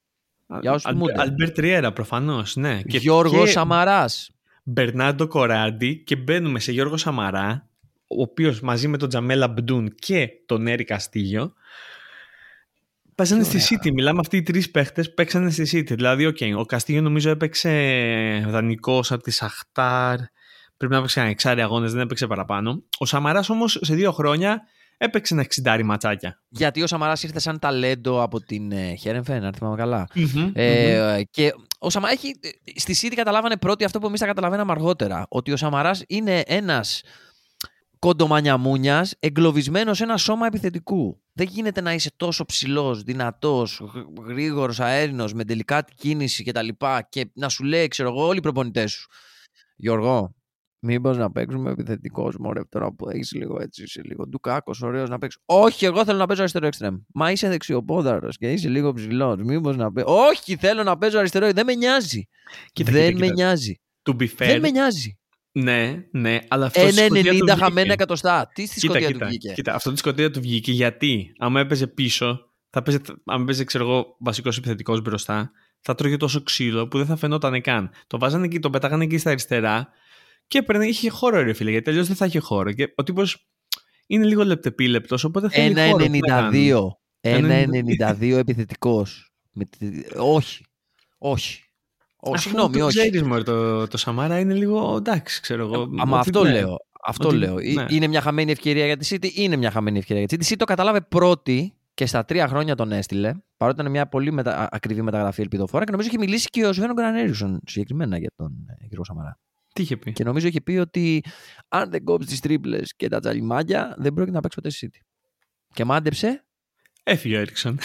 Άλμπερτ Ριέρα, προφανώς, ναι. Και Γιώργο και... Σαμαράς. Μπερνάντο Κοράντι και μπαίνουμε σε Γιώργο Σαμαρά, ο οποίος μαζί με τον Τζαμέλ Αμπντούν και τον Έρι Καστίγιο παίξανε στη City. Μιλάμε αυτοί οι τρεις παίχτες παίξανε στη City. Δηλαδή, okay, ο Καστίγιο νομίζω έπαιξε δανεικός από τη Σαχτάρ. Πρέπει να έπαιξε εξάρι αγώνες, δεν έπαιξε παραπάνω. Ο Σαμαράς όμως σε δύο χρόνια έπαιξε ένα εξιντάρι ματσάκια. Γιατί ο Σαμαράς ήρθε σαν ταλέντο από την Χέρενφεν, αν θυμάμαι καλά. Mm-hmm, ε, mm-hmm. Και ο Σαμαράς έχει. Στη Σίτι καταλάβανε πρώτοι αυτό που εμείς τα καταλαβαίναμε αργότερα. Ότι ο Σαμαράς είναι ένας κοντομανιαμούνιας εγκλωβισμένος σε ένα σώμα επιθετικού. Δεν γίνεται να είσαι τόσο ψηλός, δυνατός, γρήγορος, αέρινος, με τελικά κίνηση κτλ. Και, και να σου λέει, ξέρω εγώ, όλοι οι προπονητές σου. Γιώργο, μήπως να παίξουμε επιθετικός, μωρέ, τώρα που έχεις λίγο έτσι, είσαι λίγο ντουκάκος, ωραίος να παίξεις. Όχι, εγώ θέλω να παίζω αριστερό εξτρέμ. Μα είσαι δεξιοπόδαρος και είσαι λίγο ψηλός. Μήπως να παί... Όχι, θέλω να παίζω αριστερό. Δεν με νοιάζει. Κοίτα, δεν κοίτα, με κοίτα. νοιάζει. To be fair. Δεν με νοιάζει. Ναι, ναι, αλλά αυτό τη σκοτία του βγήκε. χαμένα εκατοστά. Τι στη σκοτία του βγήκε. Κοίτα, αυτό τη σκοτία του βγήκε γιατί άμα έπαιζε πίσω, θα παίζε, άμα έπαιζε, ξέρω εγώ, βασικός επιθετικός μπροστά, θα τρώγε τόσο ξύλο που δεν θα φαινόταν καν. Το βάζανε εκεί, το πετάγανε εκεί στα αριστερά και έπαιρνε, είχε χώρο, ρε φίλε, γιατί τελείως δεν θα είχε χώρο. Και ο τύπος είναι λίγο λεπτεπίλεπτος, οπότε θέλει χώρο. ένα ενενήντα δύο επιθετικός. Όχι, όχι. Συγγνώμη, όχι. Ξέρεις, μωρέ, το, το Σαμάρα είναι λίγο εντάξει, ξέρω εγώ. Ε, μα αυτό ναι. λέω. Αυτό ότι, λέω. Ναι. Είναι μια χαμένη ευκαιρία για τη City. Είναι μια χαμένη ευκαιρία για τη City. City το κατάλαβε πρώτη και στα τρία χρόνια τον έστειλε. Παρότι ήταν μια πολύ μετα... ακριβή μεταγραφή ελπιδοφόρα και νομίζω είχε μιλήσει και ο Sven-Göran Eriksson συγκεκριμένα για τον κύριο Σαμάρα. Τι είχε πει. Και νομίζω είχε πει ότι αν δεν κόψει τις τρίπλες και τα τζαλιμάκια, δεν πρόκειται να παίξει ποτέ στη City. Και μάντεψε. Έφυγε ο Έριξον.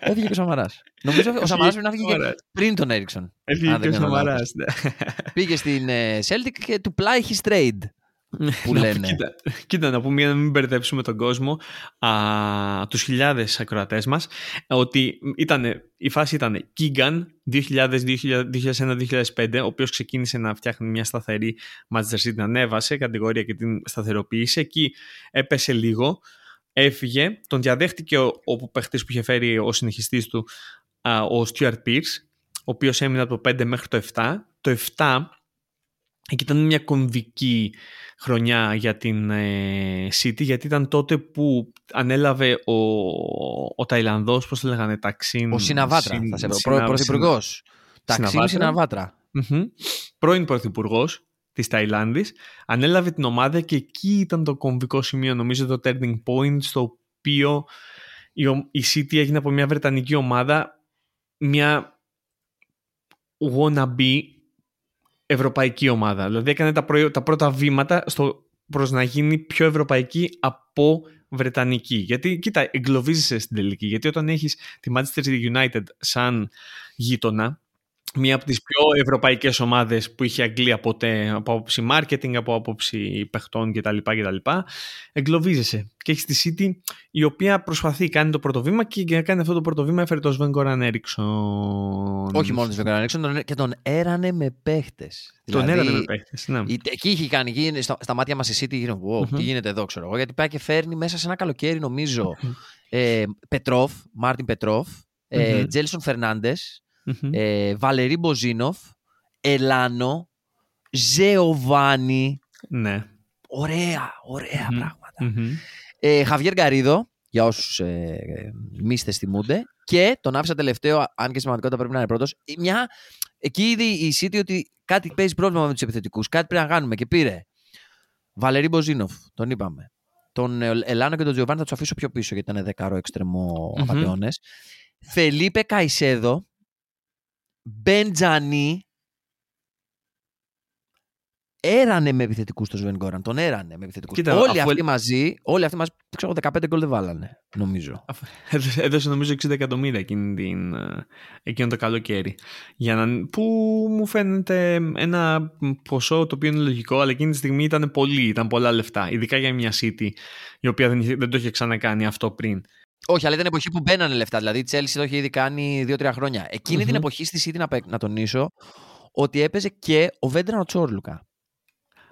Έφυγε και ο Σαμαράς. Νομίζω ο Σαμαράς πρέπει να φύγει και πριν τον Έριξον. Έφυγε και ο Σαμαράς. Πήγε στην Celtic και του πλάει his trade. Που λένε. Κοίτα, κοίτα, να πούμε για να μην μπερδέψουμε τον κόσμο, α, τους χιλιάδες ακροατές μας, ότι ήταν, η φάση ήταν Keegan δύο χιλιάδες, δύο χιλιάδες, δύο χιλιάδες ένα, δύο χιλιάδες πέντε, ο οποίος ξεκίνησε να φτιάχνει μια σταθερή Manchester City, την ανέβασε κατηγορία και την σταθεροποίησε. Εκεί έπεσε λίγο. Έφυγε, τον διαδέχτηκε ο, ο παίχτης που είχε φέρει ο συνεχιστής του, α, ο Stuart Pierce, ο οποίος έμεινε από το πέντε μέχρι το εφτά. Το εφτά, εκεί ήταν μια κομβική χρονιά για την ε, City, γιατί ήταν τότε που ανέλαβε ο, ο Ταϊλανδός, πώς το λέγανε, Thaksin. Ο Shinawatra, συν, θα σε πω, πρωθυπουργός. Thaksin Shinawatra. Πρώην πρωθυπουργός της Ταϊλάνδης, ανέλαβε την ομάδα και εκεί ήταν το κομβικό σημείο, νομίζω, το turning point, στο οποίο η City έγινε από μια βρετανική ομάδα μια wannabe ευρωπαϊκή ομάδα. Δηλαδή έκανε τα, προϊ... τα πρώτα βήματα στο... προς να γίνει πιο ευρωπαϊκή από βρετανική. Γιατί, κοίτα, εγκλωβίζεσαι στην τελική. Γιατί όταν έχεις τη Manchester United σαν γείτονα, μία από τις πιο ευρωπαϊκές ομάδες που είχε η Αγγλία ποτέ, από άποψη marketing, από άποψη παιχτών κτλ. κτλ. Εγκλωβίζεσαι. Και έχει τη City, η οποία προσπαθεί, κάνει το πρώτο βήμα και για να κάνει αυτό το πρώτο βήμα έφερε τον Sven-Göran Eriksson. Όχι μόνο τον Sven-Göran Eriksson, και τον έρανε με παίχτες. Τον δηλαδή, έρανε με παίχτες, ναι. Εκεί είχε κάνει, γίνει, στα, στα μάτια μας η City, γύρω, wow, mm-hmm. τι γίνεται εδώ, ξέρω εγώ. Γιατί πάει και φέρνει μέσα σε ένα καλοκαίρι, νομίζω, ε, Πετρόφ, Μάρτιν Πετρόφ, Τζέλσον Φερνάντες. Βαλερί Μποζίνοφ, Ελάνο, Ζεοβάνι. Ναι. Ωραία, ωραία mm-hmm. πράγματα. Mm-hmm. Ε, Χαβιέρ Γκαρίδο, για όσους ε, μίστες θυμούνται, και τον άφησα τελευταίο, αν και σημαντικότητα πρέπει να είναι πρώτος. Μια, εκεί είδε η City ότι κάτι παίζει πρόβλημα με τους επιθετικούς, κάτι πρέπει να κάνουμε και πήρε Βαλερί Μποζίνοφ, τον είπαμε. Τον Ελάνο και τον Ζεοβάνι θα τους αφήσω πιο πίσω γιατί ήταν δεκάρο εξτρεμό mm-hmm. απατεώνες. Φελίπε Καϊσέδο, Μπεντζανί, έρανε με επιθετικούς τον Sven-Göran. Τον έρανε με επιθετικούς. Κοίτα, όλοι, αυτοί ε... μαζί, όλοι αυτοί μαζί, ξέρω, δεκαπέντε γκολ δεν βάλανε, νομίζω. Έδωσε νομίζω εξήντα εκατομμύρια εκείνη την, εκείνο το καλοκαίρι. Για να, που μου φαίνεται ένα ποσό το οποίο είναι λογικό, αλλά εκείνη τη στιγμή ήταν πολύ, ήταν πολλά λεφτά. Ειδικά για μια City, η οποία δεν, δεν το είχε ξανακάνει αυτό πριν. Όχι, αλλά ήταν εποχή που μπαίνανε λεφτά. Δηλαδή η Chelsea το είχε ήδη κάνει δύο τρία χρόνια. Εκείνη mm-hmm. την εποχή στη City, να, να τονίσω, ότι έπαιζε και ο Βέντρανο Τσόρλουκα.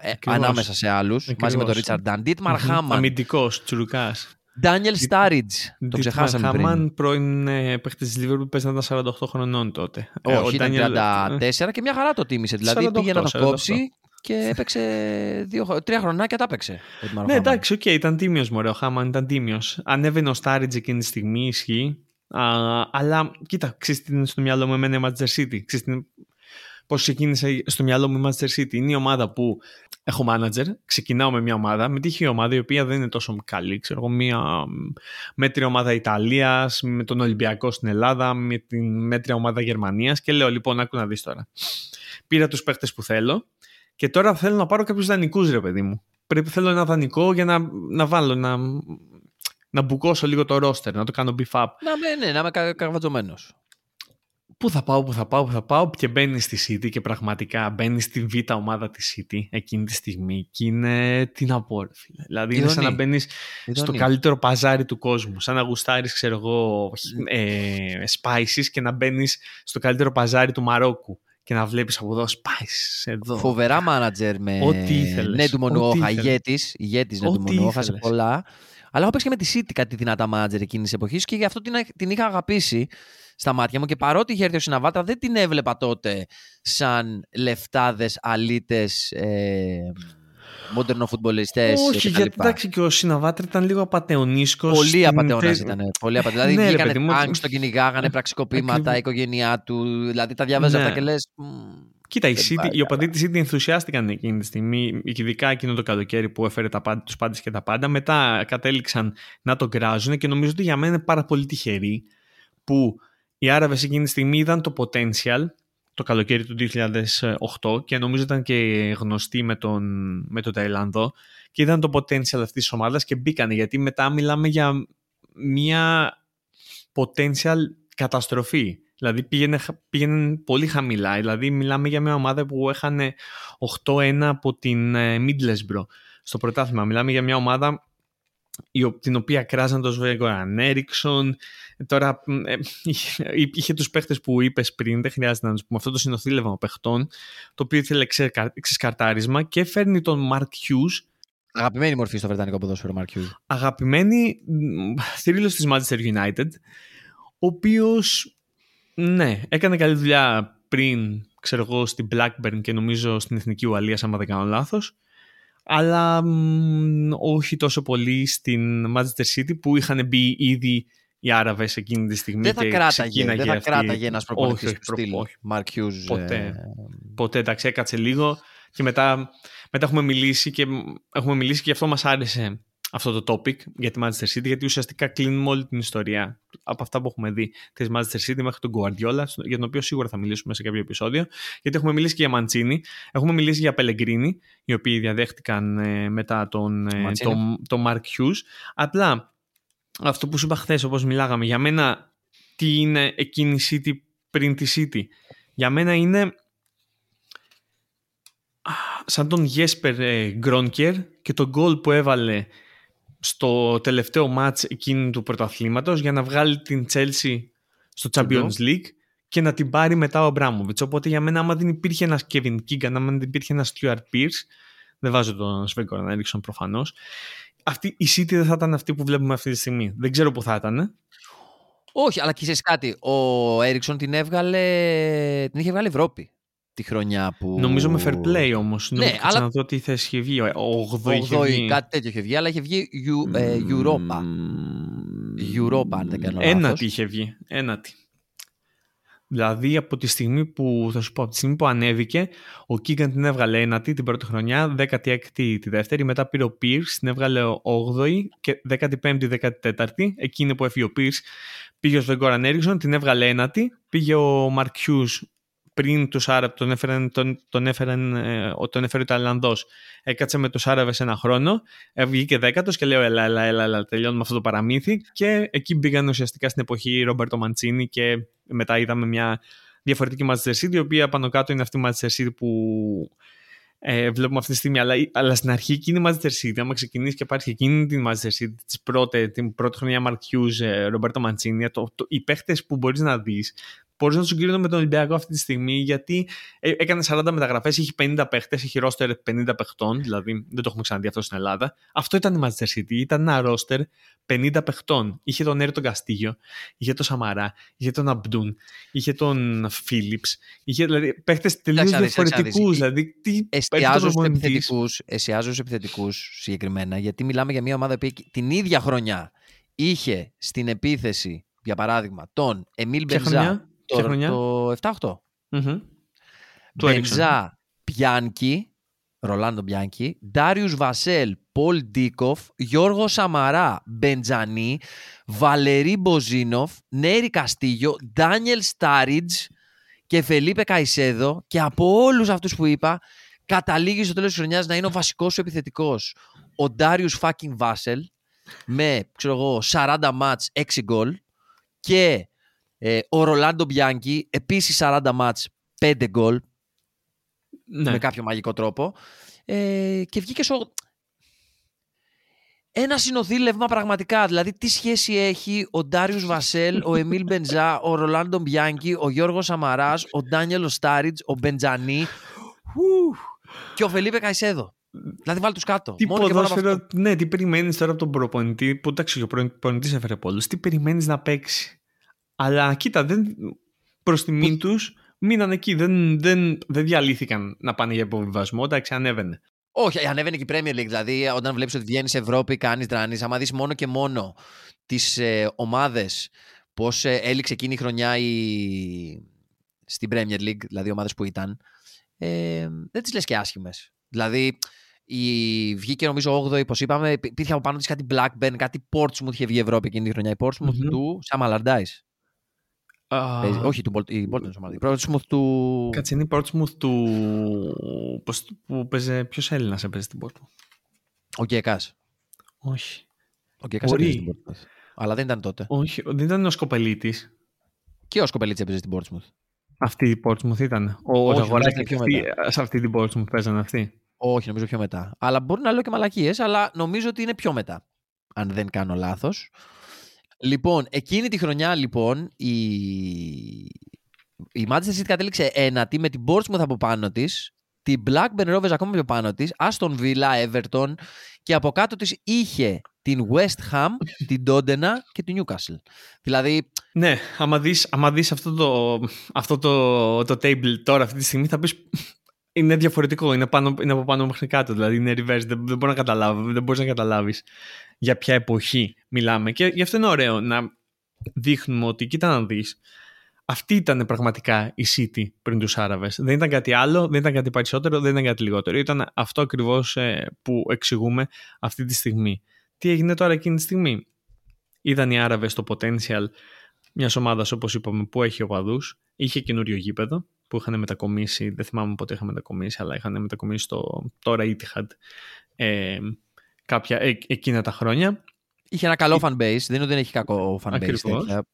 Ε, ανάμεσα σε άλλους, μαζί με τον Ρίτσαρντ Ντάν. Ντίτμαρ Χάμαν. Αμυντικός, Τσουρουκάς. Ντάνιελ Στάριτζ. Το ξεχάσαμε πριν. Χάμαν, πρώην παίχτης της Λίβερπουλ, παίζανε τα σαράντα οκτώ χρονών τότε. Όχι, ήταν τριάντα τέσσερα και μια χαρά το τίμησε. Δηλαδή πήγε να το κόψει. Και έπαιξε δύο, τρία χρονάκια τα έπαιξε. Ναι, εντάξει, οκ, okay, ήταν τίμιος, μωρέ, ο Χάμαν ήταν τίμιος. Ανέβαινε ο Στάριτζ εκείνη τη στιγμή, ισχύει. Αλλά κοίτα, ξέρεις τι είναι στο μυαλό μου εμένα η Manchester City. πώς ξεκίνησε στο μυαλό μου η Manchester City. Είναι η ομάδα που έχω μάνατζερ, ξεκινάω με μια ομάδα, με τύχη ομάδα η οποία δεν είναι τόσο καλή. Ξέρω εγώ, μια μέτρια ομάδα Ιταλίας, με τον Ολυμπιακό στην Ελλάδα, με την μέτρια ομάδα Γερμανίας και λέω λοιπόν, άκου να δεις τώρα. Πήρα τους παίχτες που θέλω και τώρα θέλω να πάρω κάποιους δανεικούς, ρε παιδί μου. Πρέπει θέλω ένα δανεικό για να, να βάλω, να, να μπουκώσω λίγο το ρόστερ, να το κάνω beef up. Να με, ναι, να είμαι κα, καρβατζωμένος. Πού θα πάω, πού θα πάω, πού θα πάω και μπαίνει στη City και πραγματικά μπαίνει στη β' ομάδα της City εκείνη τη στιγμή και είναι την απόρροφη. Δηλαδή είναι σαν να μπαίνεις στο καλύτερο παζάρι του κόσμου, σαν να γουστάρεις, ξέρω εγώ, ε, spices και να μπαίνεις στο καλύτερο παζάρι του Μαρόκου. Και να βλέπεις από εδώ Spice, εδώ. Φοβερά μάνατζερ με. Ό,τι ήθελες. Ναι, του Μονουόχα, ηγέτης. Ηγέτης, ναι, του Μονουόχα σε πολλά. Αλλά έχω παίξει και με τη City κάτι δυνατά μάνατζερ εκείνη τη εποχή και γι' αυτό την, την είχα αγαπήσει στα μάτια μου. Και παρότι είχε έρθει ο Σιναβάτρα, δεν την έβλεπα τότε σαν λεφτάδες, αλήτες, ε, μοντερνοφουτμπολιστές. Όχι, γιατί εντάξει και ο Σιναβάτρα ήταν λίγο απατεωνίσκος. Πολύ απατεωνάς στην... ήταν. Πολύ απατεωνάς. Δηλαδή βγήκανε τάγκ, τον κυνηγάγανε, πραξικοπήματα, η οικογένειά του. Δηλαδή τα διάβαζα αυτά και λες. Κοίτα, η City, οι οπαδοί της City ενθουσιάστηκαν εκείνη τη στιγμή, ειδικά εκείνο το καλοκαίρι που έφερε τους πάντες και τα πάντα. Μετά κατέληξαν να τον κράζουν και νομίζω ότι για μένα είναι πάρα πολύ τυχεροί που οι Άραβες εκείνη τη στιγμή είδαν το potential το καλοκαίρι του δύο χιλιάδες οκτώ και νομίζω ήταν και γνωστοί με τον, με τον Ταϊλάνδο και είδαν το potential αυτής της ομάδας και μπήκανε, γιατί μετά μιλάμε για μια potential καταστροφή. Δηλαδή πήγαινε, πήγαινε πολύ χαμηλά. Δηλαδή μιλάμε για μια ομάδα που έχανε οκτώ ένα από την Middlesbrough στο πρωτάθλημα. Μιλάμε για μια ομάδα την οποία κράζαν τον Sven-Göran Eriksson. Τώρα ε, είχε τους παίχτες που είπες πριν, δεν χρειάζεται να τους πούμε, αυτό το συνοθήλευμα παιχτών, το οποίο ήθελε ξεσκαρτάρισμα και φέρνει τον Mark Hughes. Αγαπημένη μορφή στο βρετανικό ποδόσφαιρο, Mark Hughes. Αγαπημένη θρύλος της Manchester United, ο οποίος, ναι, έκανε καλή δουλειά πριν, ξέρω εγώ, στην Blackburn και νομίζω στην Εθνική Ουαλίας, άμα δεν κάνω λάθος. Αλλά μ, όχι τόσο πολύ στην Manchester City που είχαν μπει ήδη οι Άραβες εκείνη τη στιγμή. Δεν θα και κράταγε, δεν θα αυτή... κράταγε ένας προπονητής του στυλ Mark Hughes. Ποτέ, ποτέ, εντάξει, έκατσε λίγο και μετά, μετά έχουμε μιλήσει και έχουμε μιλήσει και αυτό μας άρεσε αυτό το topic για τη Manchester City, γιατί ουσιαστικά κλείνουμε όλη την ιστορία από αυτά που έχουμε δει της Manchester City μέχρι τον Guardiola, για τον οποίο σίγουρα θα μιλήσουμε σε κάποιο επεισόδιο, γιατί έχουμε μιλήσει και για Μαντσίνι, έχουμε μιλήσει για Πελεγκρίνι, οι οποίοι διαδέχτηκαν ε, μετά τον, ε, τον, τον Mark Hughes. Απλά αυτό που σου είπα χθες, όπως μιλάγαμε, για μένα τι είναι εκείνη η City πριν τη City? Για μένα είναι σαν τον Jesper Grönker και τον γκολ που έβαλε στο τελευταίο μάτς εκείνου του πρωταθλήματος για να βγάλει την Chelsea στο Champions League και να την πάρει μετά ο Αμπράμοβιτς. Οπότε για μένα, άμα δεν υπήρχε ένας Kevin Keegan, άμα δεν υπήρχε ένας Stuart Pierce, δεν βάζω τον Sven-Göran Eriksson προφανώς, αυτή, η City δεν θα ήταν αυτή που βλέπουμε αυτή τη στιγμή. Δεν ξέρω που θα ήταν. Όχι, αλλά ξέρεις κάτι, ο Eriksson την έβγαλε, την είχε βγάλει Ευρώπη τη χρονιά που... Νομίζω με fair play όμως. Ναι, αλλά... να δω τι θέση είχε βγει. ογδόη, κάτι τέτοιο είχε βγει, αλλά είχε βγει Europa. Europa, Europa αν δεν κάνω λάθος. Ένατη είχε βγει. Ένατη. Δηλαδή από τη στιγμή που, θα σου πω, από τη στιγμή που ανέβηκε, ο Keegan την έβγαλε ένατη την πρώτη χρονιά, δέκατη έκτη τη δεύτερη, μετά πήρε ο Pierce, την έβγαλε όγδοη και δέκατη πέμπτη δέκατη τέταρτη, εκείνη που έφυγε ο Pierce, πήγε ο Sven-Göran Eriksson, την έβγαλε ένατη, πήγε ο Mark Hughes πριν τους Άραβες, τον έφερε τον, τον τον ο Ιταλανδός, έκατσε με τους Άραβες ένα χρόνο, βγήκε δέκατος και λέω έλα, έλα, έλα, έλα, τελειώνουμε αυτό το παραμύθι, και εκεί μπήκαν ουσιαστικά στην εποχή Ρομπέρτο Μαντσίνι και μετά είδαμε μια διαφορετική Manchester City, η οποία πάνω κάτω είναι αυτή η Manchester City που ε, βλέπουμε αυτή τη στιγμή, αλλά, αλλά στην αρχή εκείνη η Manchester City, άμα ξεκινήσει και υπάρχει εκείνη την Manchester City, τις πρώτε, την πρώτη χρονιά Mark Hughes, Ρομπέρτο Μαντσίνι, οι παίχτες που μπορείς να δεις, μπορείς να τους συγκρίνω με τον Ολυμπιακό αυτή τη στιγμή, γιατί έκανε σαράντα μεταγραφές, είχε πενήντα παίχτες, είχε ρόστερ πενήντα παιχτών, δηλαδή δεν το έχουμε ξαναδεί αυτό στην Ελλάδα. Αυτό ήταν η Manchester City, ήταν ένα ρόστερ πενήντα παιχτών. Είχε τον Έρη τον Καστίγιο, είχε τον Σαμαρά, είχε τον Αμπντούν, είχε τον Φίλιπς, είχε δηλαδή παίχτες τελείως διαφορετικούς. Δηλαδή, εστιάζω στους επιθετικούς, εστιάζω στους επιθετικούς συγκεκριμένα, γιατί μιλάμε για μια ομάδα που την ίδια χρονιά είχε στην επίθεση, για παράδειγμα, τον Εμίλ Μπενζά. Το επτά οκτώ. Mm-hmm. Μπεντζά, Πιάνκι, Ρολάντο Μπιάνκι, Ντάριους Βασέλ, Πολ Ντίκοφ, Γιώργο Σαμαρά, Μπεντζανί, Βαλερί Μποζίνοφ, Νέρι Καστίγιο, Ντάνιελ Στάριτζ και Φελίπε Καϊσέδο. Και από όλους αυτούς που είπα, καταλήγει στο τέλος της χρονιάς να είναι ο βασικός σου επιθετικός ο Ντάριους Φάκιν Βάσελ με, ξέρω εγώ, σαράντα μάτς, έξι γκολ, και ε, ο Ρολάντο Μπιάνκι επίσης σαράντα μάτς, πέντε γκολ, ναι, με κάποιο μαγικό τρόπο, ε, και βγήκε σο... ένα συνοθήλευμα πραγματικά. Δηλαδή τι σχέση έχει ο Ντάριους Βασέλ, ο Εμίλ Μπεντζά, ο Ρολάντο Μπιάνκι, ο Γιώργος Σαμαράς, ο Ντάνιελ Στάριτς, ο Μπεντζανί και ο Φελίπε Καϊσέδο. Δηλαδή βάλει τους κάτω. Τι ποδόσφαιρο, ναι, τι περιμένεις τώρα από τον προπονητή, που εντάξει, ο προπονητής έφερε πολλούς, τι περιμένεις να παίξει. Αλλά κοίτα, δεν, προς τιμήν τους μείναν εκεί. Δεν, δεν, δεν διαλύθηκαν να πάνε για υποβιβασμό. Εντάξει, ανέβαινε. Όχι, ανέβαινε και η Premier League. Δηλαδή, όταν βλέπεις ότι βγαίνεις Ευρώπη, κάνεις δράνεις. Άμα δεις μόνο και μόνο τις ε, ομάδες, πώς ε, έληξε εκείνη η χρονιά η... στην Premier League, δηλαδή ομάδες που ήταν, ε, δεν τις λες και άσχημες. Δηλαδή, η... βγήκε νομίζω όγδοη, όπως είπαμε, υπήρχε από πάνω της κάτι Blackburn, κάτι Portsmouth είχε βγει Ευρώπη εκείνη τη χρονιά. Η Portsmouth mm-hmm. του Sam Allardyce. Uh... Όχι, του Bolton, η Portsmouth του... Κάτσε, είναι η Portsmouth του... Πώς, που παίζε... Ποιος Έλληνας έπαιζε την Portsmouth? Ο Γκεκάς. Όχι. Ο Γκεκάς έπαιζε την Portsmouth. Αλλά δεν ήταν τότε. Όχι, δεν ήταν ο Σκοπελίτης. Και ο Σκοπελίτης έπαιζε την Portsmouth. Αυτή η Portsmouth ήταν. Ο Ζαγοράκης αυτή, αυτή, σε αυτή την Portsmouth παίζανε αυτοί. Όχι, νομίζω πιο μετά. Αλλά μπορεί να λέω και μαλακίες, αλλά νομίζω ότι είναι πιο μετά, αν δεν κάνω λάθος. Λοιπόν, εκείνη τη χρονιά, λοιπόν, η, η Manchester City κατέληξε ένατη με την Portsmouth από πάνω της, την Blackburn Rovers ακόμα πιο πάνω της, Aston Villa, Everton, και από κάτω της είχε την West Ham, την Tottenham και την Newcastle. Δηλαδή... Ναι, άμα δεις, άμα δεις αυτό, το, αυτό το, το table τώρα αυτή τη στιγμή θα πεις... Είναι διαφορετικό, είναι, πάνω, είναι από πάνω μέχρι κάτω. Δηλαδή είναι reverse, δεν, δεν μπορώ να καταλάβω, δεν μπορείς να καταλάβεις για ποια εποχή μιλάμε. Και γι' αυτό είναι ωραίο να δείχνουμε ότι, κοίτα να δεις, αυτή ήταν πραγματικά η City πριν τους Άραβες. Δεν ήταν κάτι άλλο, δεν ήταν κάτι περισσότερο, δεν ήταν κάτι λιγότερο. Ήταν αυτό ακριβώς που εξηγούμε αυτή τη στιγμή. Τι έγινε τώρα εκείνη τη στιγμή? Είδαν οι Άραβες το potential μιας ομάδας, όπως είπαμε, που έχει οπαδούς, είχε καινούριο γήπεδο, που είχαν μετακομίσει, δεν θυμάμαι πότε είχαν μετακομίσει, αλλά είχαν μετακομίσει στο τώρα Etihad ε, κάποια ε, εκείνα τα χρόνια. Είχε ένα καλό fan base, δεν είναι ότι έχει κακό fan base. Ακριβώς, τέτοια,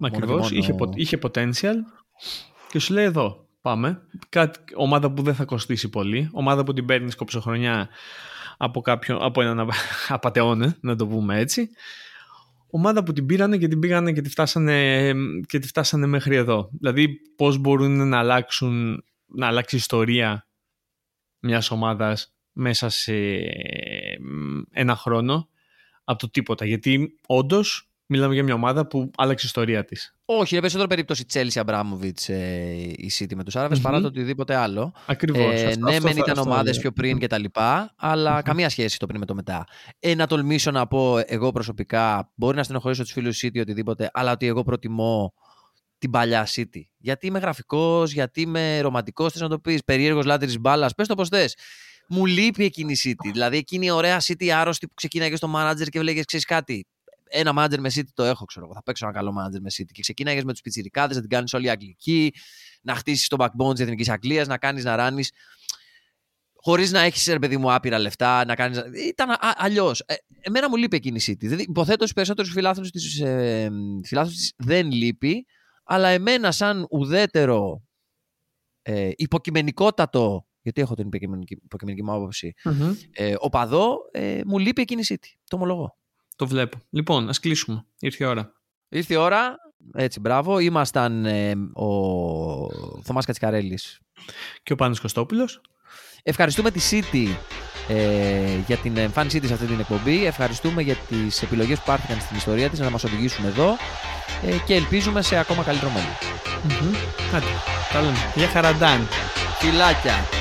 ακριβώς μόνο... είχε, είχε potential και σου λέει εδώ, πάμε. Κάτι, ομάδα που δεν θα κοστίσει πολύ, ομάδα που την παίρνει κοψοχρονιά από, κάποιο, από έναν απατεώνα, να το πούμε έτσι. Ομάδα που την πήρανε και την πήγανε και τη φτάσανε, και τη φτάσανε μέχρι εδώ. Δηλαδή πώς μπορούν να αλλάξουν, να αλλάξει η ιστορία μιας ομάδας μέσα σε ένα χρόνο από το τίποτα. Γιατί όντως μιλάμε για μια ομάδα που άλλαξε η ιστορία της. Όχι, είναι περισσότερο περίπτωση Chelsea Abramovich ε, η City με τους Άραβες mm-hmm. παρά το οτιδήποτε άλλο. Ακριβώς. Ε, αυτό, ναι, αυτό, μεν ήταν ομάδες πιο πριν και τα λοιπά, αλλά mm-hmm. καμία σχέση το πριν με το μετά. Ε, να τολμήσω να πω εγώ προσωπικά, μπορεί να στενοχωρήσω τους φίλους City οτιδήποτε, αλλά ότι εγώ προτιμώ την παλιά City. Γιατί είμαι γραφικός, γιατί είμαι ρομαντικός, θες να το πεις, περίεργος λάτρης μπάλας, πες το πώς θες. Μου λείπει εκείνη η City. Δηλαδή εκείνη η ωραία City άρρωστη που ξεκίναγε στο manager και βλέγες, ξέρεις κάτι. Ένα μάντζερ με City το έχω, ξέρω εγώ. Θα παίξω ένα καλό μάντζερ με City. Και ξεκίναγες με τους πιτσιρικάδες, να την κάνεις όλη η Αγγλική, να χτίσεις το backbone της Εθνικής Αγγλίας, να κάνεις, να ράνεις. Χωρίς να έχεις, ρε παιδί μου, άπειρα λεφτά, να κάνεις. Ήταν α- αλλιώς. Ε, εμένα μου λείπει εκείνη η City. Δηλαδή, υποθέτω στους περισσότερους φιλάθλους της ε, δεν λείπει, αλλά εμένα, σαν ουδέτερο ε, υποκειμενικότατο, γιατί έχω την υποκειμενική, υποκειμενική μου άποψη, mm-hmm. ε, οπαδό, ε, μου λείπει εκείνη η City. Το ομολογώ. Το βλέπω. Λοιπόν, ας κλείσουμε. Ήρθε η ώρα. Ήρθε η ώρα. Έτσι, μπράβο. Ήμασταν ε, ο Θωμάς Κατσικαρέλης και ο Πάνος Κωστόπουλος. Ευχαριστούμε τη City ε, για την εμφάνισή της σε αυτή την εκπομπή. Ευχαριστούμε για τις επιλογές που πάρθηκαν στην ιστορία της να μας οδηγήσουν εδώ ε, και ελπίζουμε σε ακόμα καλύτερο μέλλον. Mm-hmm. Άντε, τα λέμε. Για χαραντάν. Φιλάκια.